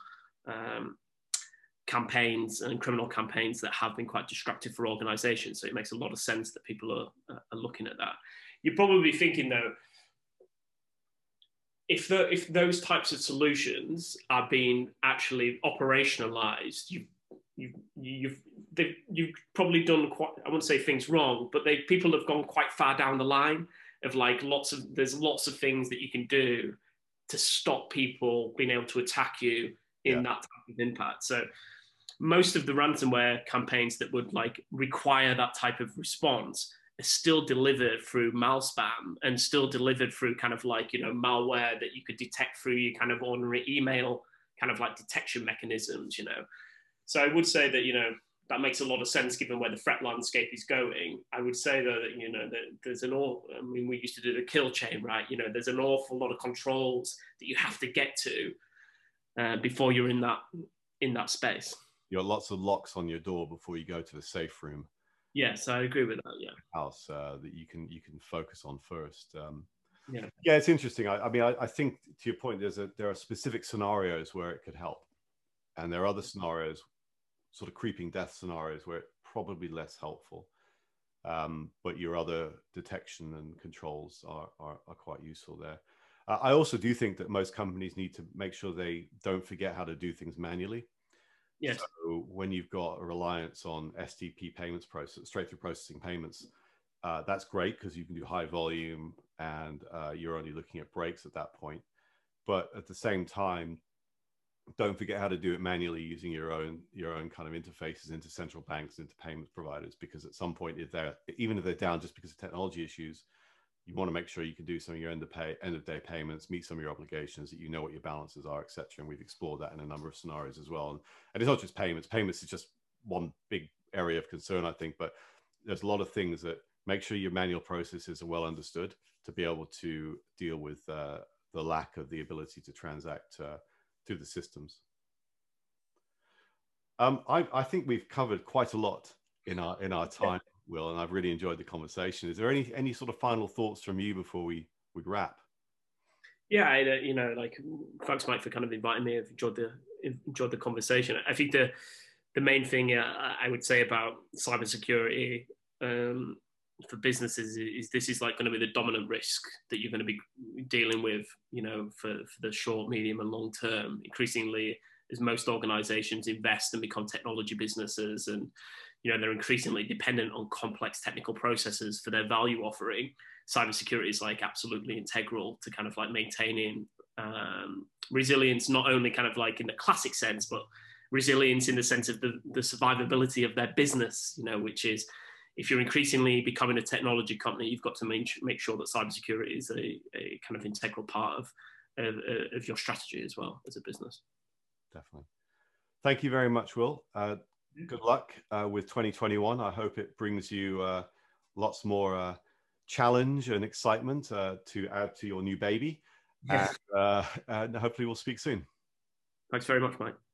campaigns and criminal campaigns that have been quite destructive for organizations, so it makes a lot of sense that people are looking at that. You're probably thinking though, if those types of solutions are being actually operationalized, you've probably done quite, I wouldn't say things wrong, but people have gone quite far down the line of like there's lots of things that you can do to stop people being able to attack you in that type of impact. So most of the ransomware campaigns that would like require that type of response still delivered through malspam and still delivered through kind of like, you know, malware that you could detect through your kind of ordinary email kind of like detection mechanisms, you know. So I would say that, you know, that makes a lot of sense given where the threat landscape is going. I would say though that, you know, that I mean, we used to do the kill chain, right? You know, there's an awful lot of controls that you have to get to before you're in that space. You have lots of locks on your door before you go to the safe room. Yes, I agree with that. Yeah, house that you can focus on first. Yeah, it's interesting. I mean, I think to your point, there are specific scenarios where it could help, and there are other scenarios, sort of creeping death scenarios, where it's probably less helpful. But your other detection and controls are quite useful there. I also do think that most companies need to make sure they don't forget how to do things manually. Yes. So when you've got a reliance on SDP payments process, straight through processing payments, that's great because you can do high volume and you're only looking at breaks at that point. But at the same time, Don't forget how to do it manually using your own kind of interfaces into central banks, into payments providers, because at some point, if they're, even if they're down just because of technology issues, you want to make sure you can do some of your end of day payments, meet some of your obligations, that you know what your balances are, etc. And we've explored that in a number of scenarios as well. And it's not just payments. Payments is just one big area of concern, I think, but there's a lot of things that make sure your manual processes are well understood to be able to deal with the lack of the ability to transact through the systems. I think we've covered quite a lot in our time, Will, and I've really enjoyed the conversation. Is there any sort of final thoughts from you before we wrap? Yeah, you know, like, thanks, Mike, for kind of inviting me. I've enjoyed the conversation. I think the main thing I would say about cybersecurity for businesses is this is like going to be the dominant risk that you're going to be dealing with, you know, for the short, medium and long term. Increasingly, as most organizations invest and become technology businesses, and, you know, they're increasingly dependent on complex technical processes for their value offering, cybersecurity is like absolutely integral to kind of like maintaining resilience, not only kind of like in the classic sense, but resilience in the sense of the survivability of their business, you know, which is, if you're increasingly becoming a technology company, you've got to make sure that cybersecurity is a kind of integral part of your strategy as well as a business. Definitely. Thank you very much, Will. Good luck with 2021. I hope it brings you lots more challenge and excitement to add to your new baby. Yes. And hopefully we'll speak soon. Thanks very much, Mike.